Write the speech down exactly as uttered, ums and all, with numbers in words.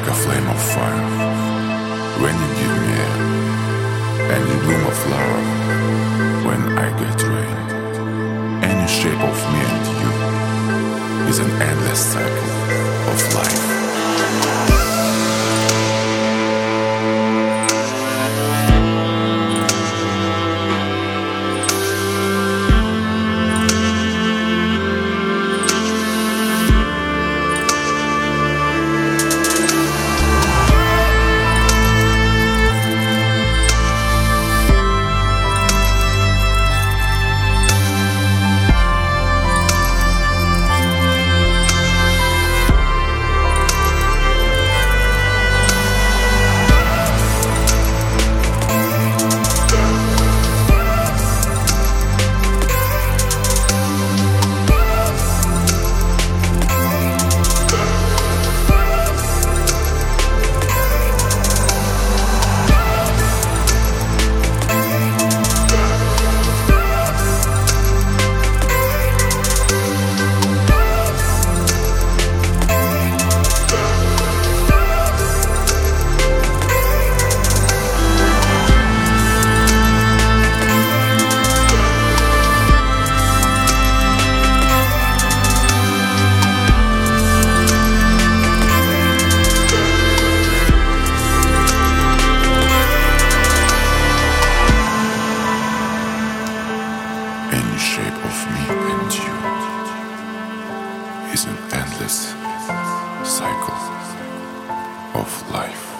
like a flame of fire. When you give me air, any bloom of flower. When I get rain, any shape of me and you is an endless cycle of life. Is an endless cycle of life.